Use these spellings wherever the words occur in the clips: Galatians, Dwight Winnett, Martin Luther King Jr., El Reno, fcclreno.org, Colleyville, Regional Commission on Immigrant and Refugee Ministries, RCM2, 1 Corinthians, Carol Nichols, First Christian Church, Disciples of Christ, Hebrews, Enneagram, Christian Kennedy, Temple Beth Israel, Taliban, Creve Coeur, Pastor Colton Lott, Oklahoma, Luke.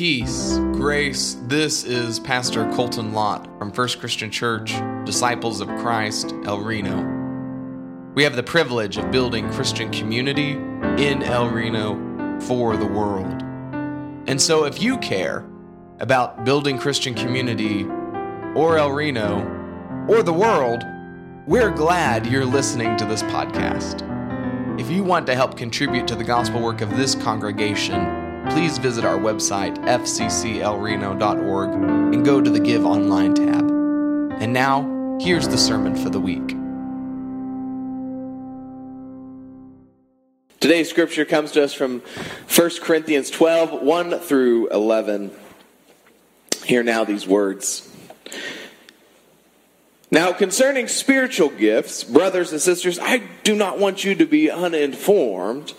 Peace, grace, this is Pastor Colton Lott from First Christian Church, Disciples of Christ, El Reno. We have the privilege of building Christian community in El Reno for the world. And so if you care about building Christian community or El Reno or the world, we're glad you're listening to this podcast. If you want to help contribute to the gospel work of this congregation, please visit our website, fcclreno.org, and go to the Give Online tab. And now, here's the sermon for the week. Today's scripture comes to us from 1 Corinthians 12, 1 through 11. Hear now these words. Now, concerning spiritual gifts, brothers and sisters, I do not want you to be uninformed.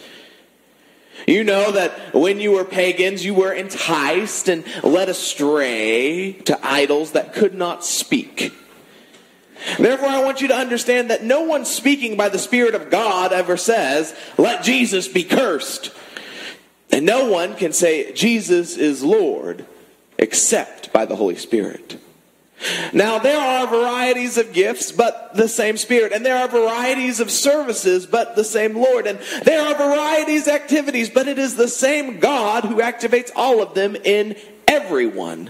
You know that when you were pagans, you were enticed and led astray to idols that could not speak. Therefore, I want you to understand that no one speaking by the Spirit of God ever says, "Let Jesus be cursed." And no one can say, "Jesus is Lord," except by the Holy Spirit. Now, there are varieties of gifts, but the same Spirit. And there are varieties of services, but the same Lord. And there are varieties of activities, but it is the same God who activates all of them in everyone.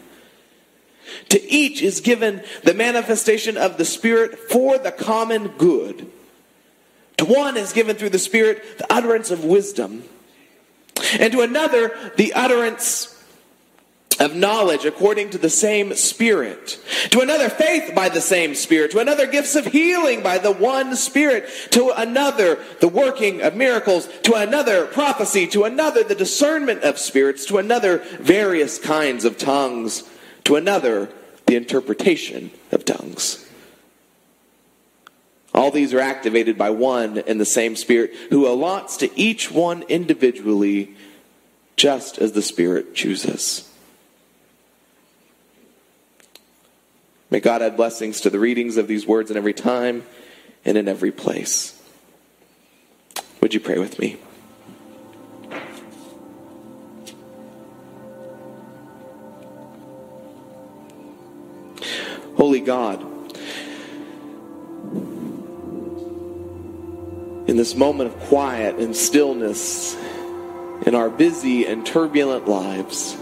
To each is given the manifestation of the Spirit for the common good. To one is given through the Spirit the utterance of wisdom. And to another, the utterance of knowledge according to the same Spirit, to another faith by the same Spirit, to another gifts of healing by the one Spirit, to another the working of miracles, to another prophecy, to another the discernment of spirits, to another various kinds of tongues, to another the interpretation of tongues. All these are activated by one and the same Spirit, who allots to each one individually just as the Spirit chooses. May God add blessings to the readings of these words in every time and in every place. Would you pray with me? Holy God, in this moment of quiet and stillness in our busy and turbulent lives,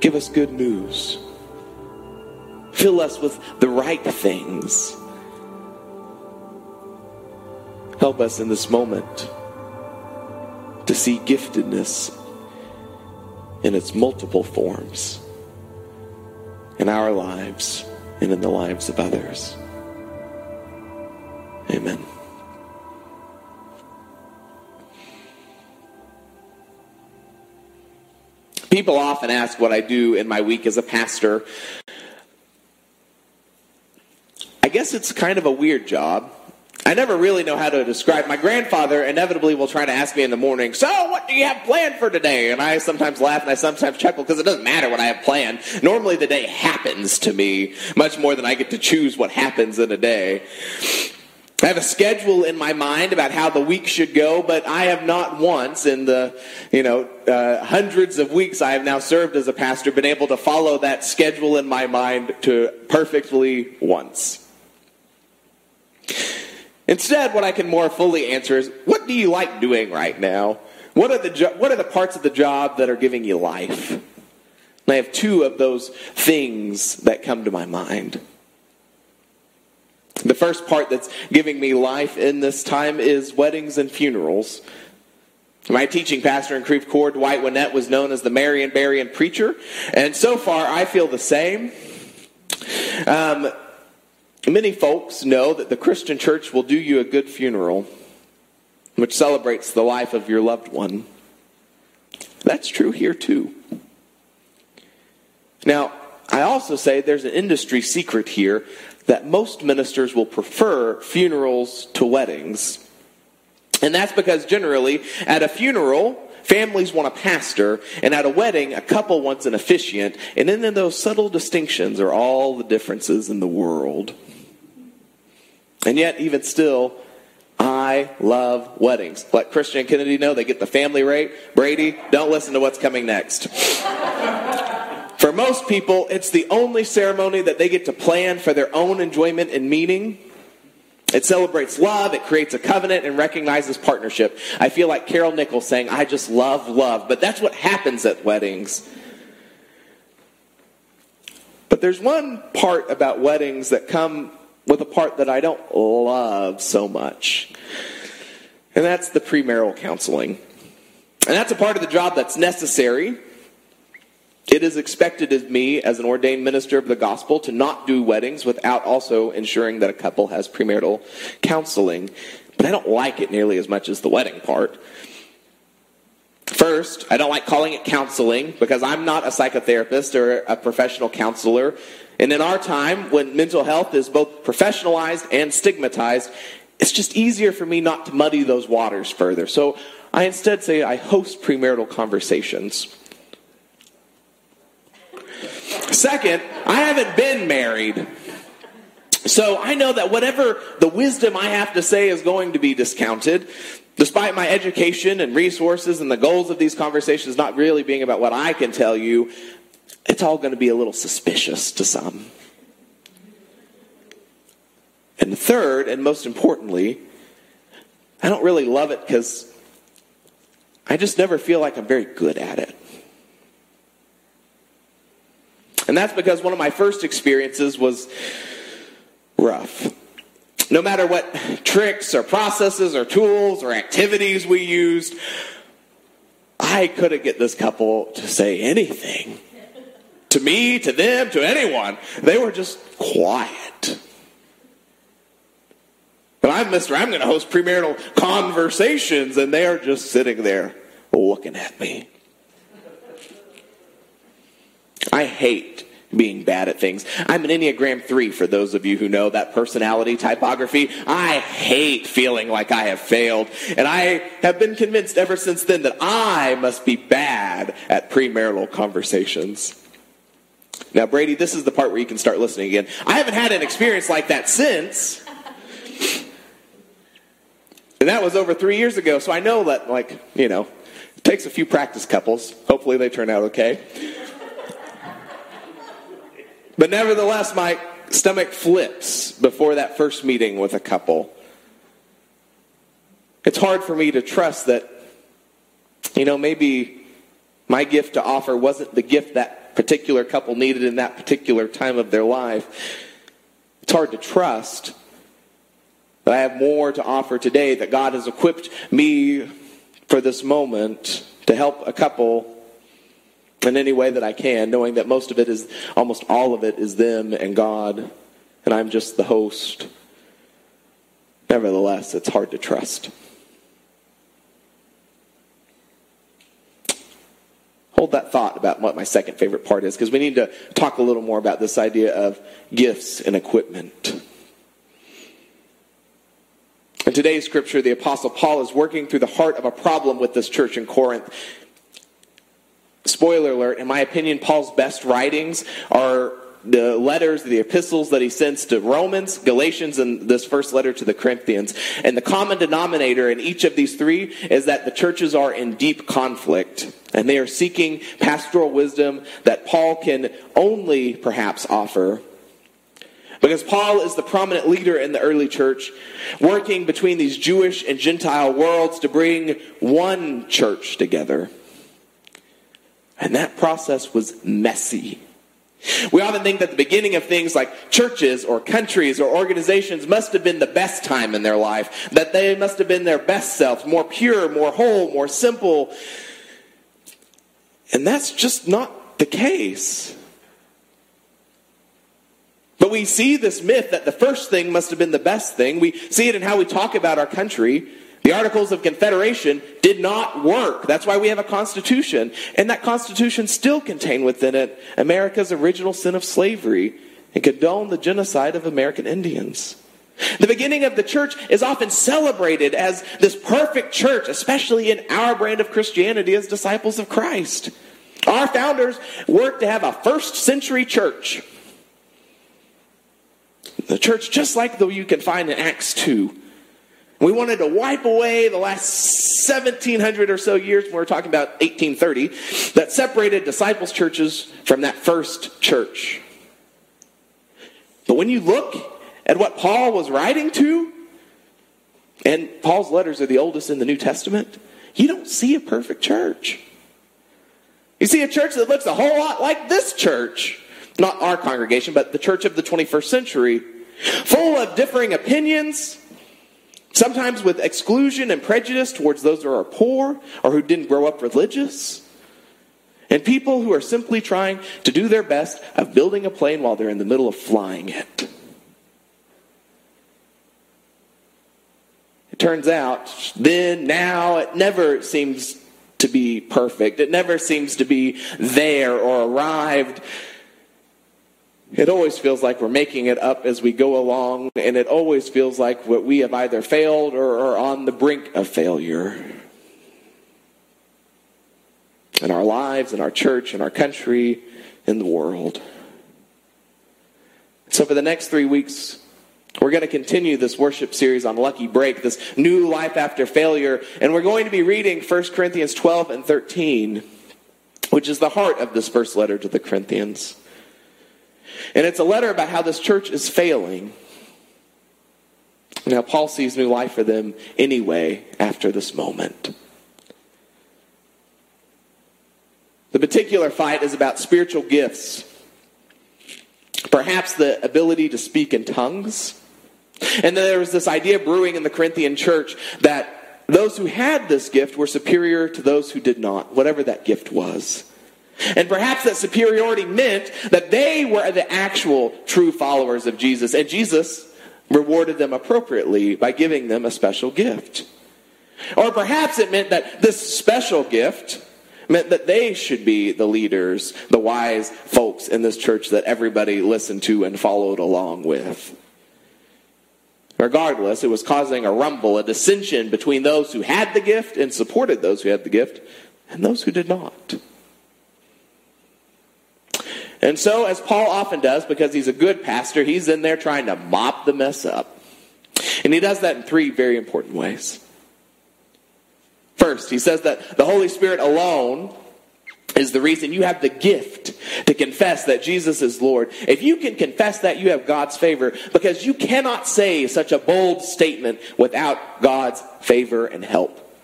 give us good news. Fill us with the right things. Help us in this moment to see giftedness in its multiple forms in our lives and in the lives of others. Amen. People often ask what I do in my week as a pastor. I guess it's kind of a weird job. I never really know how to describe. My grandfather inevitably will try to ask me in the morning, "So, what do you have planned for today?" And I sometimes laugh and I sometimes chuckle because it doesn't matter what I have planned. Normally the day happens to me much more than I get to choose what happens in a day. I have a schedule in my mind about how the week should go, but I have not once in the, hundreds of weeks I have now served as a pastor been able to follow that schedule in my mind to perfectly once. Instead, what I can more fully answer is, what do you like doing right now? What are the parts of the job that are giving you life? And I have two of those things that come to my mind. The first part that's giving me life in this time is weddings and funerals. My teaching pastor in Creve Coeur, Dwight Winnett, was known as the Mary and Barry and preacher. And so far, I feel the same. Many folks know that the Christian church will do you a good funeral, which celebrates the life of your loved one. That's true here too. Now, I also say there's an industry secret here that most ministers will prefer funerals to weddings. And that's because generally, at a funeral, families want a pastor, and at a wedding, a couple wants an officiant. And then those subtle distinctions are all the differences in the world. And yet, even still, I I love weddings. Let Christian Kennedy know they get the family rate. Brady, don't listen to what's coming next. For most people, it's the only ceremony that they get to plan for their own enjoyment and meaning. It celebrates love, it creates a covenant, and recognizes partnership. I feel like Carol Nichols saying, I just love love. But that's what happens at weddings. But there's one part about weddings that come with a part that I don't love so much. And that's the premarital counseling. And that's a part of the job that's necessary. It is expected of me as an ordained minister of the gospel to not do weddings without also ensuring that a couple has premarital counseling. But I don't like it nearly as much as the wedding part. First, I don't like calling it counseling because I'm not a psychotherapist or a professional counselor. And in our time, when mental health is both professionalized and stigmatized, it's just easier for me not to muddy those waters further. So I instead say I host premarital conversations. Second, I haven't been married. So I know that whatever the wisdom I have to say is going to be discounted. Despite my education and resources and the goals of these conversations not really being about what I can tell you, it's all going to be a little suspicious to some. And third, and most importantly, I don't really love it because I just never feel like I'm very good at it. And that's because one of my first experiences was rough. No matter what tricks or processes or tools or activities we used, I couldn't get this couple to say anything. To me, to them, to anyone. They were just quiet. But I'm going to host premarital conversations, and they are just sitting there looking at me. I hate being bad at things. I'm an Enneagram 3 for those of you who know that personality typography. I hate feeling like I have failed. And I have been convinced ever since then that I must be bad at premarital conversations. Now, Brady, this is the part where you can start listening again. I haven't had an experience like that since. And that was over 3 years ago. So I know that, it takes a few practice couples. Hopefully they turn out okay. But nevertheless, my stomach flips before that first meeting with a couple. It's hard for me to trust that, maybe my gift to offer wasn't the gift that particular couple needed in that particular time of their life. It's hard to trust that I have more to offer today, that God has equipped me for this moment to help a couple in any way that I can, knowing that almost all of it is them and God, and I'm just the host. Nevertheless, it's hard to trust. Hold that thought about what my second favorite part is, because we need to talk a little more about this idea of gifts and equipment. In today's scripture, the Apostle Paul is working through the heart of a problem with this church in Corinth. Spoiler alert, in my opinion, Paul's best writings are the letters, the epistles that he sends to Romans, Galatians, and this first letter to the Corinthians. And the common denominator in each of these three is that the churches are in deep conflict. And they are seeking pastoral wisdom that Paul can only perhaps offer. Because Paul is the prominent leader in the early church, working between these Jewish and Gentile worlds to bring one church together. And that process was messy. We often think that the beginning of things like churches or countries or organizations must have been the best time in their life, that they must have been their best selves, more pure, more whole, more simple. And that's just not the case. But we see this myth that the first thing must have been the best thing. We see it in how we talk about our country. The Articles of Confederation did not work. That's why we have a constitution. And that constitution still contained within it America's original sin of slavery and condoned the genocide of American Indians. The beginning of the church is often celebrated as this perfect church, especially in our brand of Christianity as Disciples of Christ. Our founders worked to have a first century church. The church just like the one you can find in Acts 2. We wanted to wipe away the last 1,700 or so years, when we're talking about 1830, that separated disciples' churches from that first church. But when you look at what Paul was writing to, and Paul's letters are the oldest in the New Testament, you don't see a perfect church. You see a church that looks a whole lot like this church. Not our congregation, but the church of the 21st century. Full of differing opinions, sometimes with exclusion and prejudice towards those who are poor or who didn't grow up religious. And people who are simply trying to do their best of building a plane while they're in the middle of flying it. It turns out, then, now, it never seems to be perfect. It never seems to be there or arrived. It always feels like we're making it up as we go along, and it always feels like what we have either failed or are on the brink of failure. In our lives, in our church, in our country, in the world. So for the next 3 weeks, we're going to continue this worship series on Lucky Break, this new life after failure, and we're going to be reading 1 Corinthians 12 and 13, which is the heart of this first letter to the Corinthians. And it's a letter about how this church is failing. Now, Paul sees new life for them anyway after this moment. The particular fight is about spiritual gifts. Perhaps the ability to speak in tongues. And then there was this idea brewing in the Corinthian church that those who had this gift were superior to those who did not, whatever that gift was. And perhaps that superiority meant that they were the actual true followers of Jesus. And Jesus rewarded them appropriately by giving them a special gift. Or perhaps it meant that this special gift meant that they should be the leaders, the wise folks in this church that everybody listened to and followed along with. Regardless, it was causing a rumble, a dissension between those who had the gift and supported those who had the gift and those who did not. And so, as Paul often does, because he's a good pastor, he's in there trying to mop the mess up. And he does that in three very important ways. First, he says that the Holy Spirit alone is the reason you have the gift to confess that Jesus is Lord. If you can confess that, you have God's favor, because you cannot say such a bold statement without God's favor and help.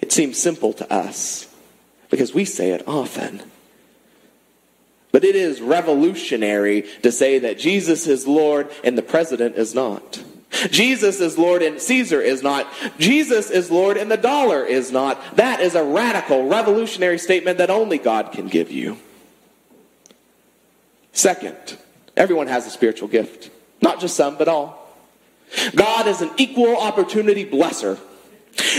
It seems simple to us, because we say it often. But it is revolutionary to say that Jesus is Lord and the president is not. Jesus is Lord and Caesar is not. Jesus is Lord and the dollar is not. That is a radical, revolutionary statement that only God can give you. Second, everyone has a spiritual gift. Not just some, but all. God is an equal opportunity blesser.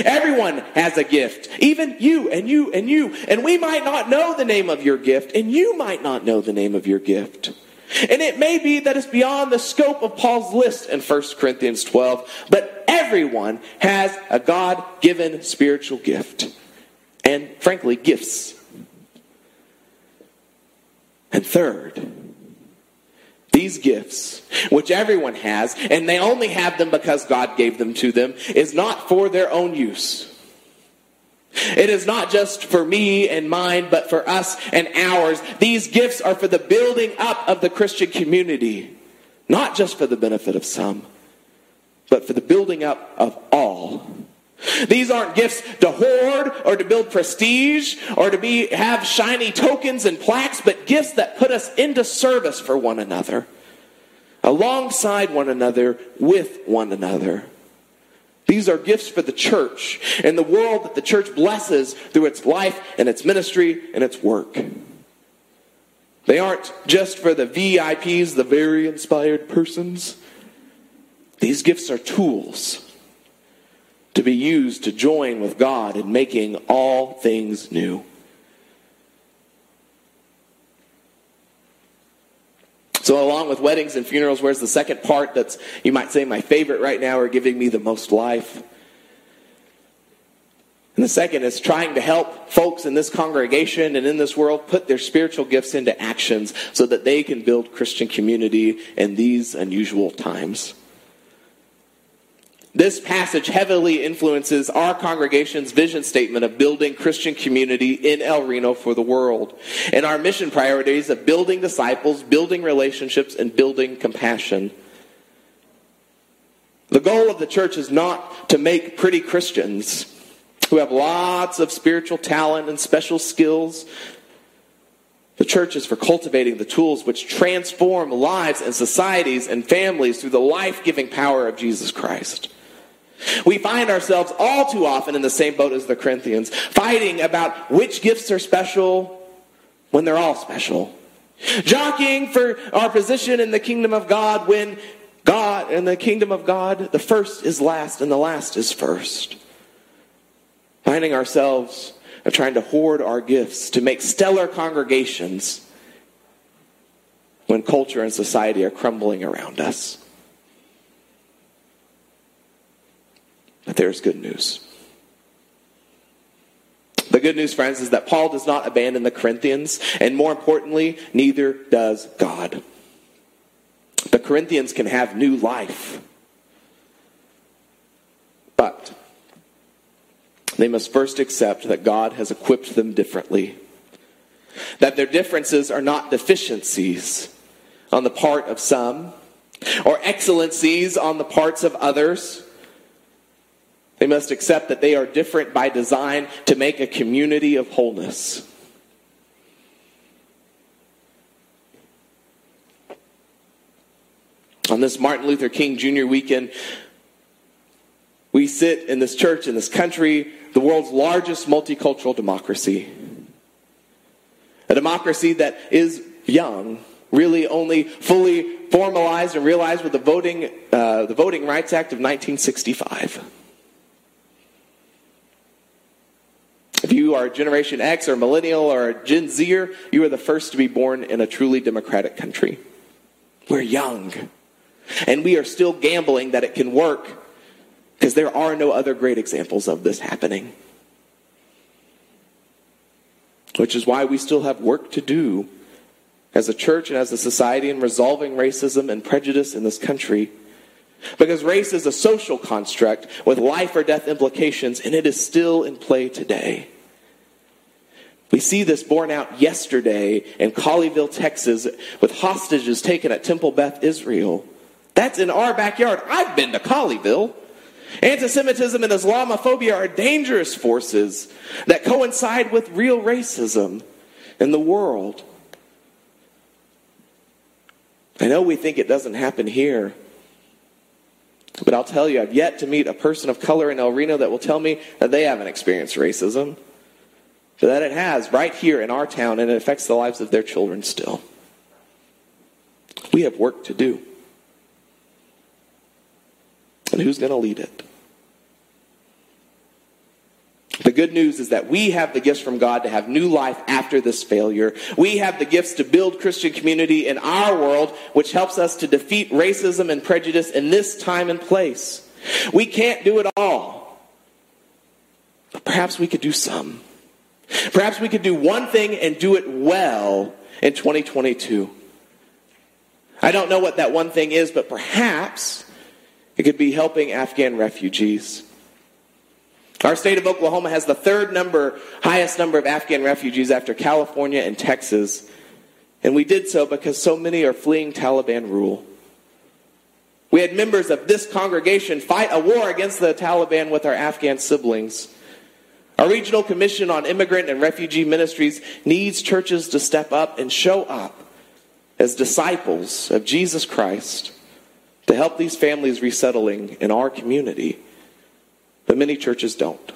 Everyone has a gift, even you and you and you. And we might not know the name of your gift, and you might not know the name of your gift. And it may be that it's beyond the scope of Paul's list in 1 Corinthians 12, but everyone has a God-given spiritual gift, and frankly, gifts. And third, these gifts, which everyone has, and they only have them because God gave them to them, is not for their own use. It is not just for me and mine, but for us and ours. These gifts are for the building up of the Christian community, not just for the benefit of some, but for the building up of all. These aren't gifts to hoard or to build prestige or to have shiny tokens and plaques, but gifts that put us into service for one another, alongside one another, with one another. These are gifts for the church and the world that the church blesses through its life and its ministry and its work. They aren't just for the VIPs, the very inspired persons. These gifts are tools to be used to join with God in making all things new. So along with weddings and funerals, where's the second part that's, you might say, my favorite right now or giving me the most life? And the second is trying to help folks in this congregation and in this world put their spiritual gifts into actions so that they can build Christian community in these unusual times. This passage heavily influences our congregation's vision statement of building Christian community in El Reno for the world, and our mission priorities of building disciples, building relationships, and building compassion. The goal of the church is not to make pretty Christians who have lots of spiritual talent and special skills. The church is for cultivating the tools which transform lives and societies and families through the life-giving power of Jesus Christ. We find ourselves all too often in the same boat as the Corinthians, fighting about which gifts are special when they're all special, jockeying for our position in the kingdom of God when God, in the kingdom of God, the first is last and the last is first. Finding ourselves trying to hoard our gifts to make stellar congregations when culture and society are crumbling around us. But there's good news. The good news, friends, is that Paul does not abandon the Corinthians, and more importantly, neither does God. The Corinthians can have new life, but they must first accept that God has equipped them differently, that their differences are not deficiencies on the part of some or excellencies on the parts of others. They must accept that they are different by design to make a community of wholeness. On this Martin Luther King Jr. weekend, we sit in this church, in this country, the world's largest multicultural democracy. A democracy that is young, really only fully formalized and realized with the Voting Rights Act of 1965. If you are Generation X or Millennial or a Gen Zer, you are the first to be born in a truly democratic country. We're young. And we are still gambling that it can work because there are no other great examples of this happening. Which is why we still have work to do as a church and as a society in resolving racism and prejudice in this country. Because race is a social construct with life or death implications, and it is still in play today. We see this borne out yesterday in Colleyville, Texas, with hostages taken at Temple Beth Israel. That's in our backyard. I've been to Colleyville. Anti-Semitism and Islamophobia are dangerous forces that coincide with real racism in the world. I know we think it doesn't happen here, but I'll tell you, I've yet to meet a person of color in El Reno that will tell me that they haven't experienced racism. But that it has right here in our town, and it affects the lives of their children still. We have work to do. And who's going to lead it? The good news is that we have the gifts from God to have new life after this failure. We have the gifts to build Christian community in our world, which helps us to defeat racism and prejudice in this time and place. We can't do it all, but perhaps we could do some. Perhaps we could do one thing and do it well in 2022. I don't know what that one thing is, but perhaps it could be helping Afghan refugees. Our state of Oklahoma has the highest number of Afghan refugees after California and Texas. And we did so because so many are fleeing Taliban rule. We had members of this congregation fight a war against the Taliban with our Afghan siblings. Our Regional Commission on Immigrant and Refugee Ministries needs churches to step up and show up as disciples of Jesus Christ to help these families resettling in our community. But many churches don't.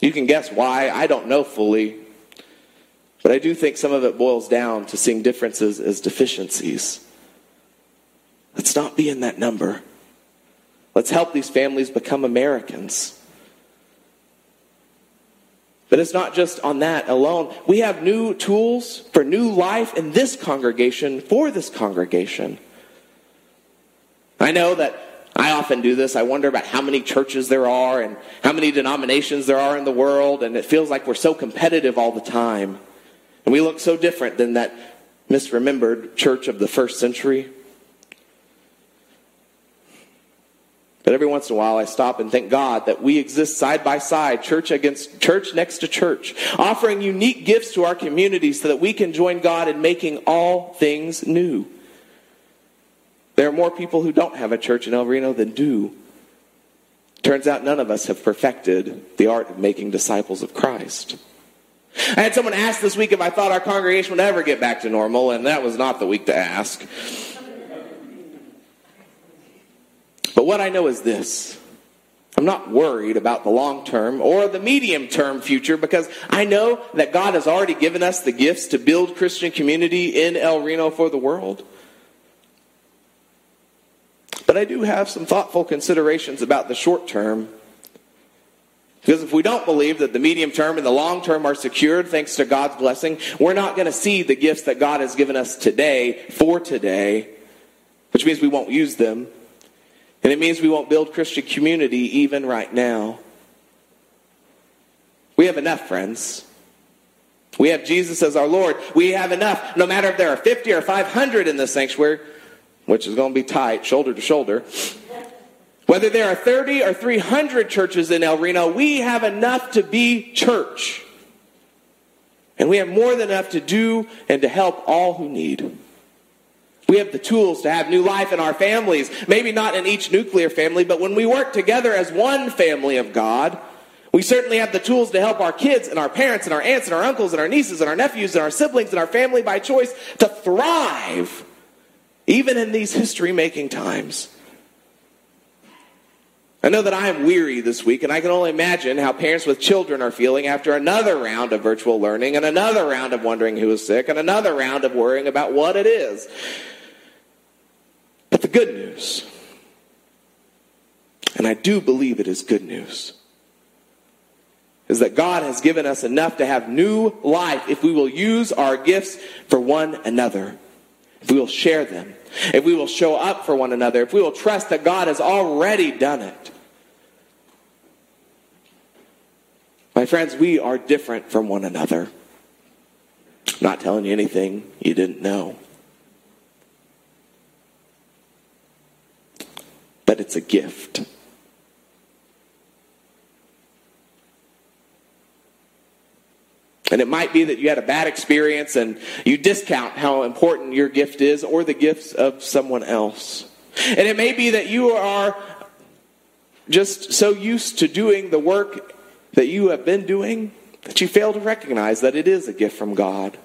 You can guess why. I don't know fully. But I do think some of it boils down to seeing differences as deficiencies. Let's not be in that number. Let's help these families become Americans. But it's not just on that alone. We have new tools for new life in this congregation, for this congregation. I know that I often do this. I wonder about how many churches there are and how many denominations there are in the world. And it feels like we're so competitive all the time. And we look so different than that misremembered church of the first century. that every once in a while I stop and thank God that we exist side by side, church against church, next to church, offering unique gifts to our community so that we can join God in making all things new. There are more people who don't have a church in El Reno than do. Turns out none of us have perfected the art of making disciples of Christ. I had someone ask this week if I thought our congregation would ever get back to normal, and that was not the week to ask. But what I know is this. I'm not worried about the long-term or the medium-term future because I know that God has already given us the gifts to build Christian community in El Reno for the world. But I do have some thoughtful considerations about the short-term. Because if we don't believe that the medium term and the long term are secured thanks to God's blessing, we're not going to see the gifts that God has given us today for today, which means we won't use them. And it means we won't build Christian community even right now. We have enough, friends. We have Jesus as our Lord. We have enough, no matter if there are 50 or 500 in the sanctuary, which is going to be tight, shoulder to shoulder. Whether there are 30 or 300 churches in El Reno, we have enough to be church. And we have more than enough to do and to help all who need. We have the tools to have new life in our families. Maybe not in each nuclear family, but when we work together as one family of God, we certainly have the tools to help our kids and our parents and our aunts and our uncles and our nieces and our nephews and our siblings and our family by choice to thrive, even in these history-making times. I know that I am weary this week, and I can only imagine how parents with children are feeling after another round of virtual learning and another round of wondering who is sick and another round of worrying about what it is. But the good news, and I do believe it is good news, is that God has given us enough to have new life if we will use our gifts for one another, if we will share them, if we will show up for one another, if we will trust that God has already done it. My friends, we are different from one another. I'm not telling you anything you didn't know. But it's a gift. And it might be that you had a bad experience and you discount how important your gift is or the gifts of someone else. And it may be that you are just so used to doing the work that you have been doing that you fail to recognize that it is a gift from God.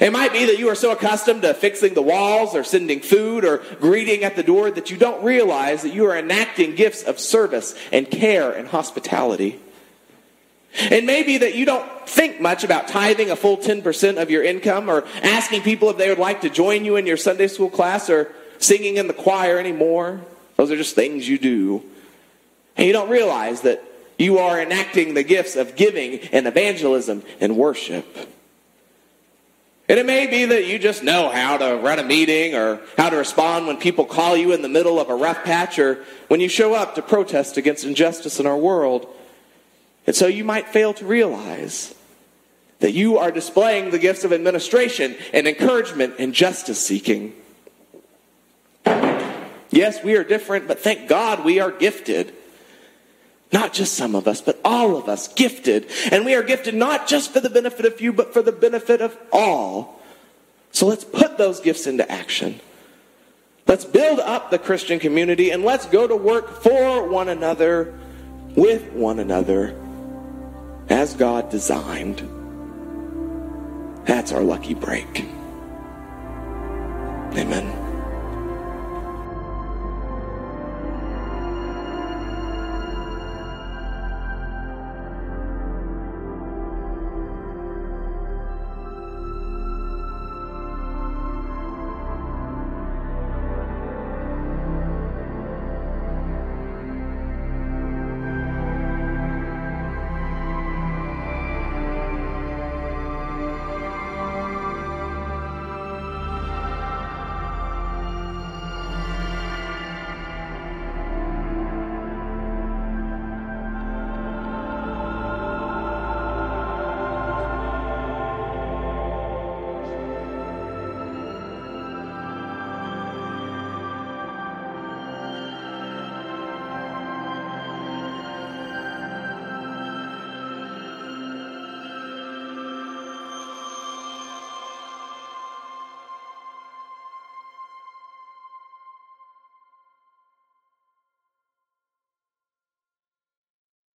It might be that you are so accustomed to fixing the walls or sending food or greeting at the door that you don't realize that you are enacting gifts of service and care and hospitality. It may be that you don't think much about tithing a full 10% of your income or asking people if they would like to join you in your Sunday school class or singing in the choir anymore. Those are just things you do. And you don't realize that you are enacting the gifts of giving and evangelism and worship. And it may be that you just know how to run a meeting or how to respond when people call you in the middle of a rough patch or when you show up to protest against injustice in our world. And so you might fail to realize that you are displaying the gifts of administration and encouragement and justice seeking. Yes, we are different, but thank God we are gifted. Not just some of us, but all of us gifted. And we are gifted not just for the benefit of few, but for the benefit of all. So let's put those gifts into action. Let's build up the Christian community and let's go to work for one another, with one another, as God designed. That's our lucky break. Amen.